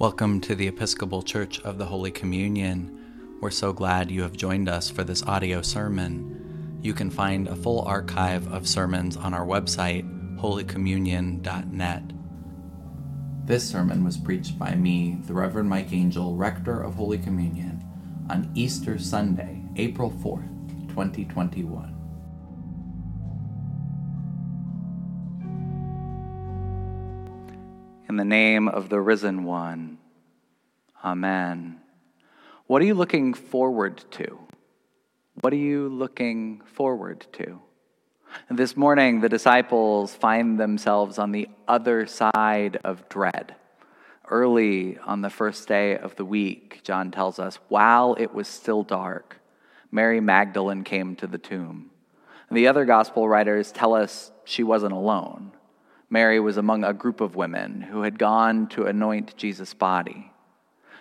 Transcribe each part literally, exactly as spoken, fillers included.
Welcome to the Episcopal Church of the Holy Communion. We're so glad you have joined us for this audio sermon. You can find a full archive of sermons on our website, holy communion dot net. This sermon was preached by me, the Reverend Mike Angel, Rector of Holy Communion, on Easter Sunday, April fourth, twenty twenty-one. In the name of the risen one, amen. What are you looking forward to? What are you looking forward to? This morning, the disciples find themselves on the other side of dread. Early on the first day of the week, John tells us, while it was still dark, Mary Magdalene came to the tomb. The other gospel writers tell us she wasn't alone. Mary was among a group of women who had gone to anoint Jesus' body.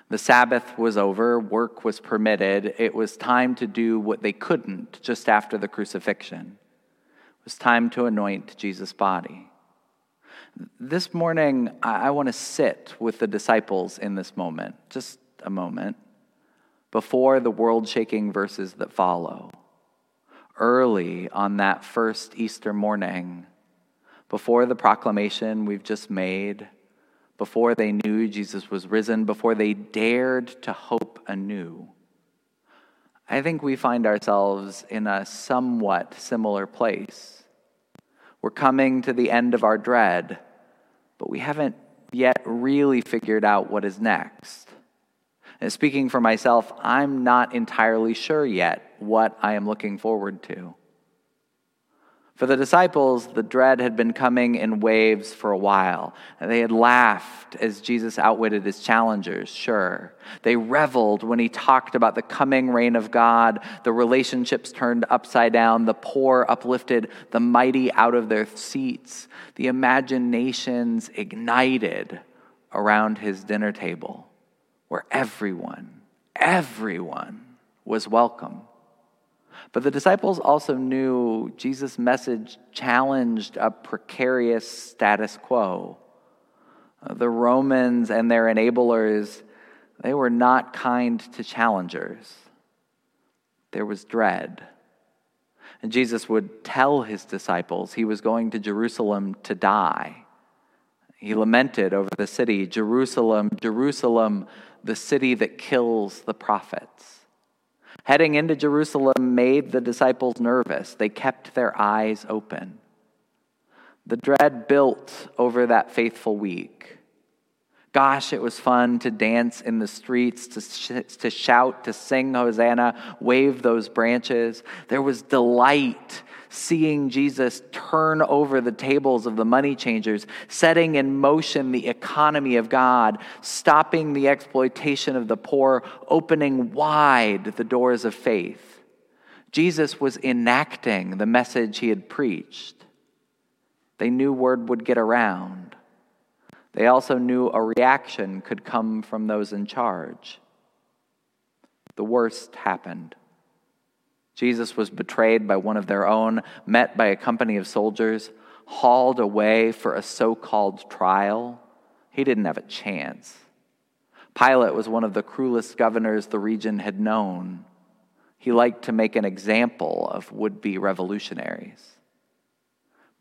The Sabbath was over, work was permitted. It was time to do what they couldn't just after the crucifixion. It was time to anoint Jesus' body. This morning, I want to sit with the disciples in this moment, just a moment, before the world-shaking verses that follow. Early on that first Easter morning, before the proclamation we've just made, before they knew Jesus was risen, before they dared to hope anew, I think we find ourselves in a somewhat similar place. We're coming to the end of our dread, but we haven't yet really figured out what is next. And speaking for myself, I'm not entirely sure yet what I am looking forward to. For the disciples, the dread had been coming in waves for a while. They had laughed as Jesus outwitted his challengers, sure. They reveled when he talked about the coming reign of God, the relationships turned upside down, the poor uplifted, the mighty out of their seats, the imaginations ignited around his dinner table, where everyone, everyone was welcome. But the disciples also knew Jesus' message challenged a precarious status quo. The Romans and their enablers, they were not kind to challengers. There was dread. And Jesus would tell his disciples he was going to Jerusalem to die. He lamented over the city, Jerusalem, Jerusalem, the city that kills the prophets. Heading into Jerusalem made the disciples nervous. They kept their eyes open. The dread built over that faithful week. Gosh, it was fun to dance in the streets, to sh- to shout, to sing Hosanna, wave those branches. There was delight seeing Jesus turn over the tables of the money changers, setting in motion the economy of God, stopping the exploitation of the poor, opening wide the doors of faith. Jesus was enacting the message he had preached. They knew word would get around. They also knew a reaction could come from those in charge. The worst happened. Jesus was betrayed by one of their own, met by a company of soldiers, hauled away for a so-called trial. He didn't have a chance. Pilate was one of the cruelest governors the region had known. He liked to make an example of would-be revolutionaries.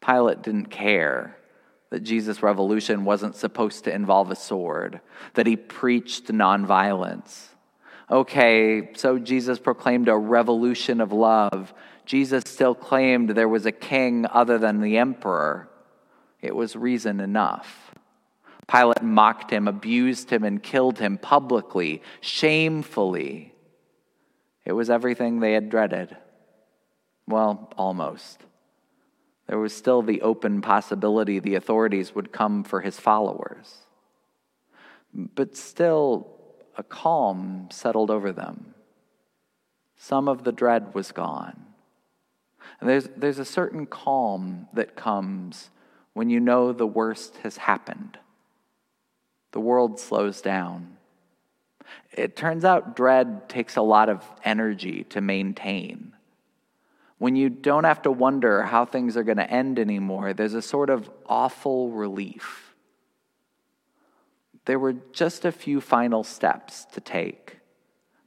Pilate didn't care that Jesus' revolution wasn't supposed to involve a sword, that he preached nonviolence. Okay, so Jesus proclaimed a revolution of love. Jesus still claimed there was a king other than the emperor. It was reason enough. Pilate mocked him, abused him, and killed him publicly, shamefully. It was everything they had dreaded. Well, almost. There was still the open possibility the authorities would come for his followers. But still, a calm settled over them. Some of the dread was gone. And there's, there's a certain calm that comes when you know the worst has happened. The world slows down. It turns out dread takes a lot of energy to maintain. When you don't have to wonder how things are going to end anymore, there's a sort of awful relief. there were just a few final steps to take.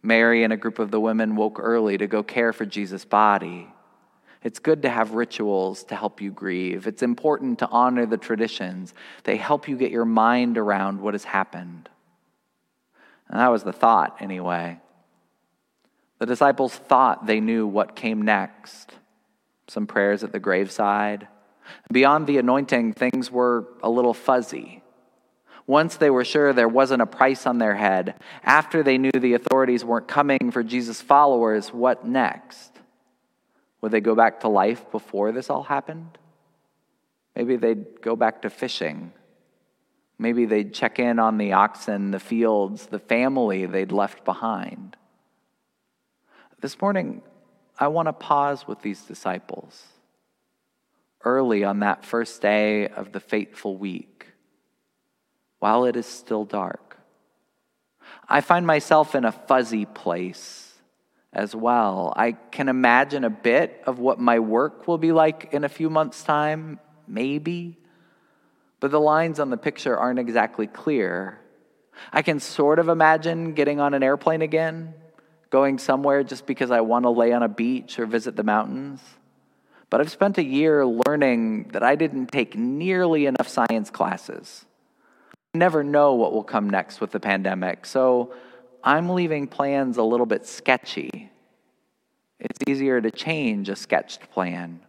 Mary and a group of the women woke early to go care for Jesus' body. It's good to have rituals to help you grieve. It's important to honor the traditions. They help you get your mind around what has happened. And that was the thought, anyway. The disciples thought they knew what came next. Some prayers at the graveside. Beyond the anointing, things were a little fuzzy. Once they were sure there wasn't a price on their head, after they knew the authorities weren't coming for Jesus' followers, what next? Would they go back to life before this all happened? Maybe they'd go back to fishing. Maybe they'd check in on the oxen, the fields, the family they'd left behind. This morning, I want to pause with these disciples. Early on that first day of the fateful week, while it is still dark, I find myself in a fuzzy place as well. I can imagine a bit of what my work will be like in a few months' time, maybe, but the lines on the picture aren't exactly clear. I can sort of imagine getting on an airplane again, going somewhere just because I want to lay on a beach or visit the mountains, but I've spent a year learning that I didn't take nearly enough science classes. I never know what will come next with the pandemic, so I'm leaving plans a little bit sketchy. It's easier to change a sketched plan.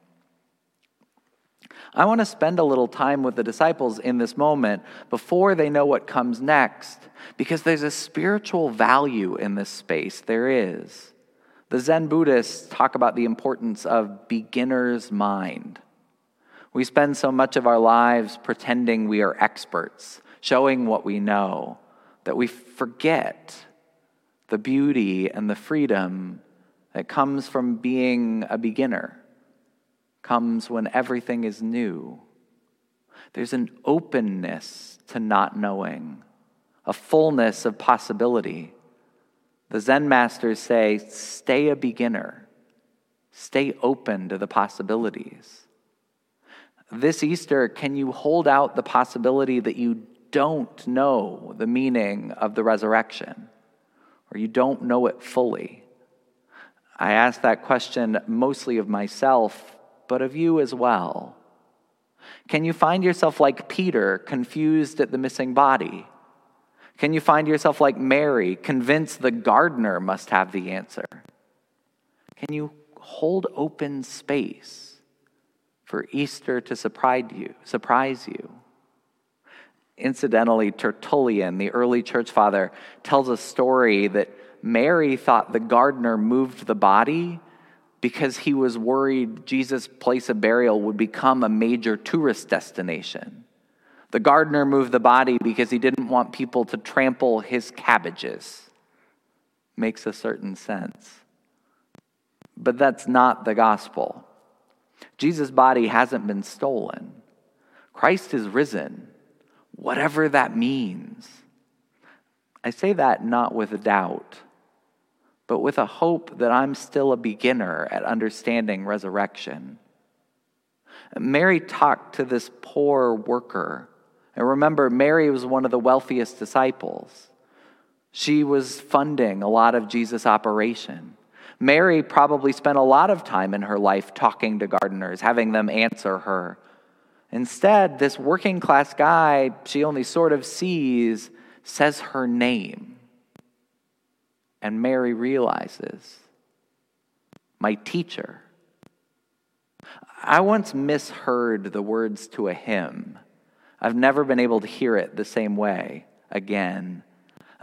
I want to spend a little time with the disciples in this moment before they know what comes next, because there's a spiritual value in this space. There is. The Zen Buddhists talk about the importance of beginner's mind. We spend so much of our lives pretending we are experts, showing what we know, that we forget the beauty and the freedom that comes from being a beginner, comes when everything is new. There's an openness to not knowing, a fullness of possibility. The Zen masters say, stay a beginner, stay open to the possibilities. This Easter, can you hold out the possibility that you don't know the meaning of the resurrection, or you don't know it fully? I ask that question mostly of myself, but of you as well. Can you find yourself like Peter, confused at the missing body? Can you find yourself like Mary, convinced the gardener must have the answer? Can you hold open space for Easter to surprise you, surprise you? Incidentally, Tertullian, the early church father, tells a story that Mary thought the gardener moved the body because he was worried Jesus' place of burial would become a major tourist destination. The gardener moved the body because he didn't want people to trample his cabbages. Makes a certain sense. But that's not the gospel. Jesus' body hasn't been stolen. Christ is risen, whatever that means. I say that not with a doubt, but with a hope that I'm still a beginner at understanding resurrection. Mary talked to this poor worker. And remember, Mary was one of the wealthiest disciples. She was funding a lot of Jesus' operation. Mary probably spent a lot of time in her life talking to gardeners, having them answer her. Instead, this working class guy she only sort of sees says her name. And Mary realizes, my teacher. I once misheard the words to a hymn. I've never been able to hear it the same way again.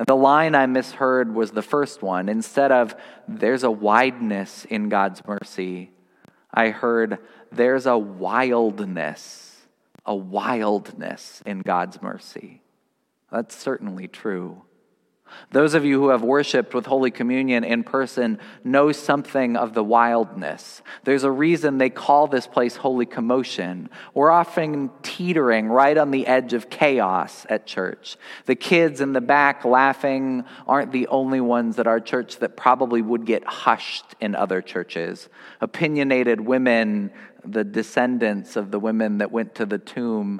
The line I misheard was the first one. Instead of, there's a wideness in God's mercy, I heard, there's a wildness, a wildness in God's mercy. That's certainly true. Those of you who have worshiped with Holy Communion in person know something of the wildness. There's a reason they call this place Holy Commotion. We're often teetering right on the edge of chaos at church. The kids in the back laughing aren't the only ones at our church that probably would get hushed in other churches. Opinionated women, the descendants of the women that went to the tomb,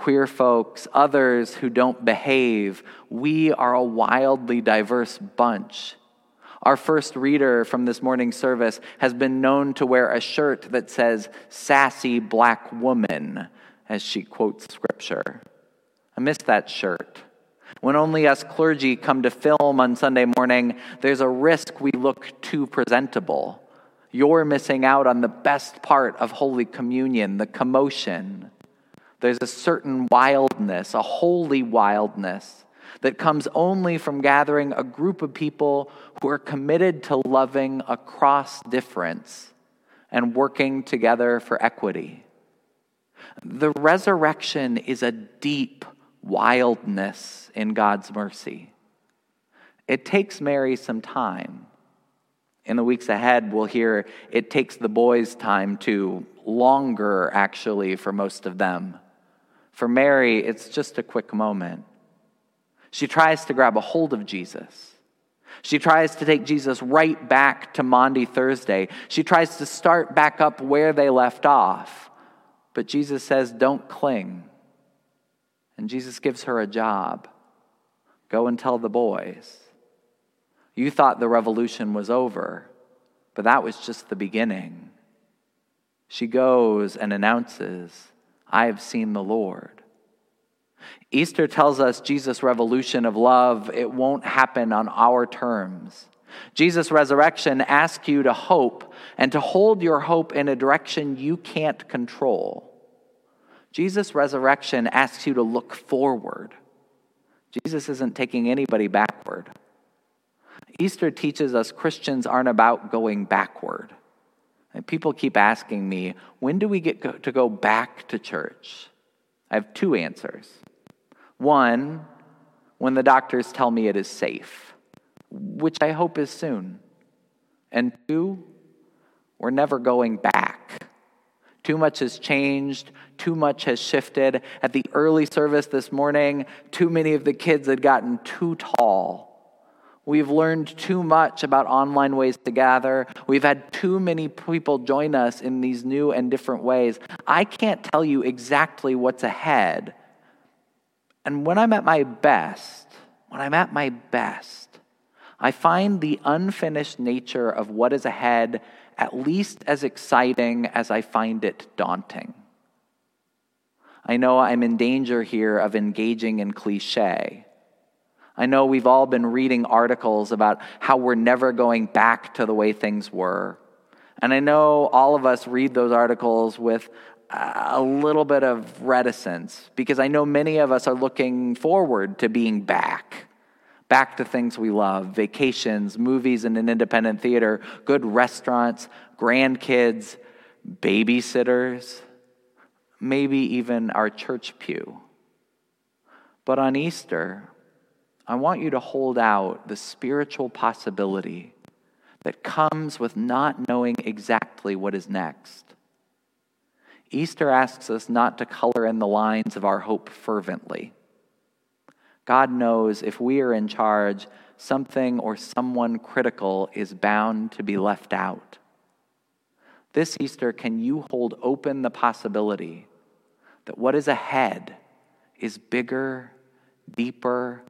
queer folks, others who don't behave. We are a wildly diverse bunch. Our first reader from this morning's service has been known to wear a shirt that says, "Sassy Black Woman," as she quotes scripture. I miss that shirt. When only us clergy come to film on Sunday morning, there's a risk we look too presentable. You're missing out on the best part of Holy Communion, the commotion. There's a certain wildness, a holy wildness, that comes only from gathering a group of people who are committed to loving across difference and working together for equity. The resurrection is a deep wildness in God's mercy. It takes Mary some time. In the weeks ahead, we'll hear it takes the boys time too, longer actually for most of them. For Mary, it's just a quick moment. She tries to grab a hold of Jesus. She tries to take Jesus right back to Maundy Thursday. She tries to start back up where they left off. But Jesus says, "Don't cling." And Jesus gives her a job. Go and tell the boys. You thought the revolution was over, but that was just the beginning. She goes and announces, "I have seen the Lord." Easter tells us Jesus' revolution of love, it won't happen on our terms. Jesus' resurrection asks you to hope and to hold your hope in a direction you can't control. Jesus' resurrection asks you to look forward. Jesus isn't taking anybody backward. Easter teaches us Christians aren't about going backward. And people keep asking me, when do we get to go back to church? I have two answers. One, when the doctors tell me it is safe, which I hope is soon. And two, we're never going back. Too much has changed. Too much has shifted. At the early service this morning, too many of the kids had gotten too tall. We've learned too much about online ways to gather. We've had too many people join us in these new and different ways. I can't tell you exactly what's ahead. And when I'm at my best, when I'm at my best, I find the unfinished nature of what is ahead at least as exciting as I find it daunting. I know I'm in danger here of engaging in cliche. I know we've all been reading articles about how we're never going back to the way things were. And I know all of us read those articles with a little bit of reticence, because I know many of us are looking forward to being back, back to things we love, vacations, movies in an independent theater, good restaurants, grandkids, babysitters, maybe even our church pew. But on Easter, I want you to hold out the spiritual possibility that comes with not knowing exactly what is next. Easter asks us not to color in the lines of our hope fervently. God knows if we are in charge, something or someone critical is bound to be left out. This Easter, can you hold open the possibility that what is ahead is bigger, deeper,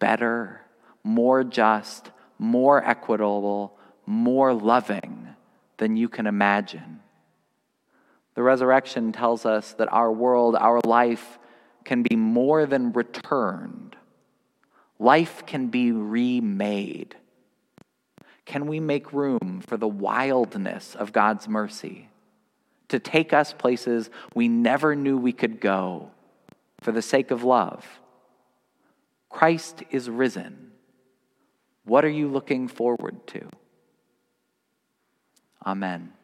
better, more just, more equitable, more loving than you can imagine? The resurrection tells us that our world, our life, can be more than returned. Life can be remade. Can we make room for the wildness of God's mercy to take us places we never knew we could go for the sake of love? Christ is risen. What are you looking forward to? Amen.